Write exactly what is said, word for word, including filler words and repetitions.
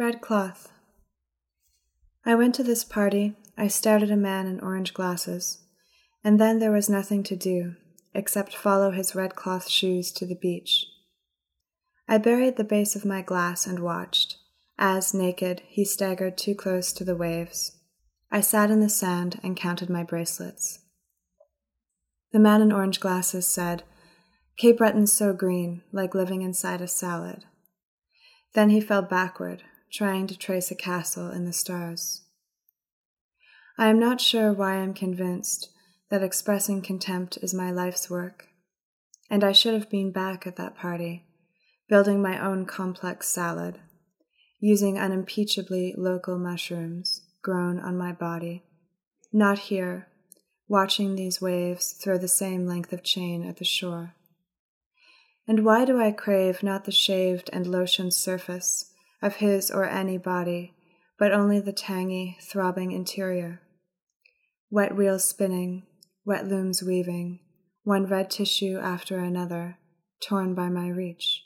Red Cloth. I went to this party. I stared at a man in orange glasses, and then there was nothing to do except follow his red cloth shoes to the beach. I buried the base of my glass and watched, as, naked, he staggered too close to the waves. I sat in the sand and counted my bracelets. The man in orange glasses said, "Cape Breton's so green, like living inside a salad." Then he fell backward, trying to trace a castle in the stars. I am not sure why I am convinced that expressing contempt is my life's work, and I should have been back at that party, building my own complex salad, using unimpeachably local mushrooms grown on my body, not here, watching these waves throw the same length of chain at the shore. And why do I crave not the shaved and lotioned surface of his or any body, but only the tangy, throbbing interior? Wet reels spinning, wet looms weaving, one red tissue after another, torn by my reach.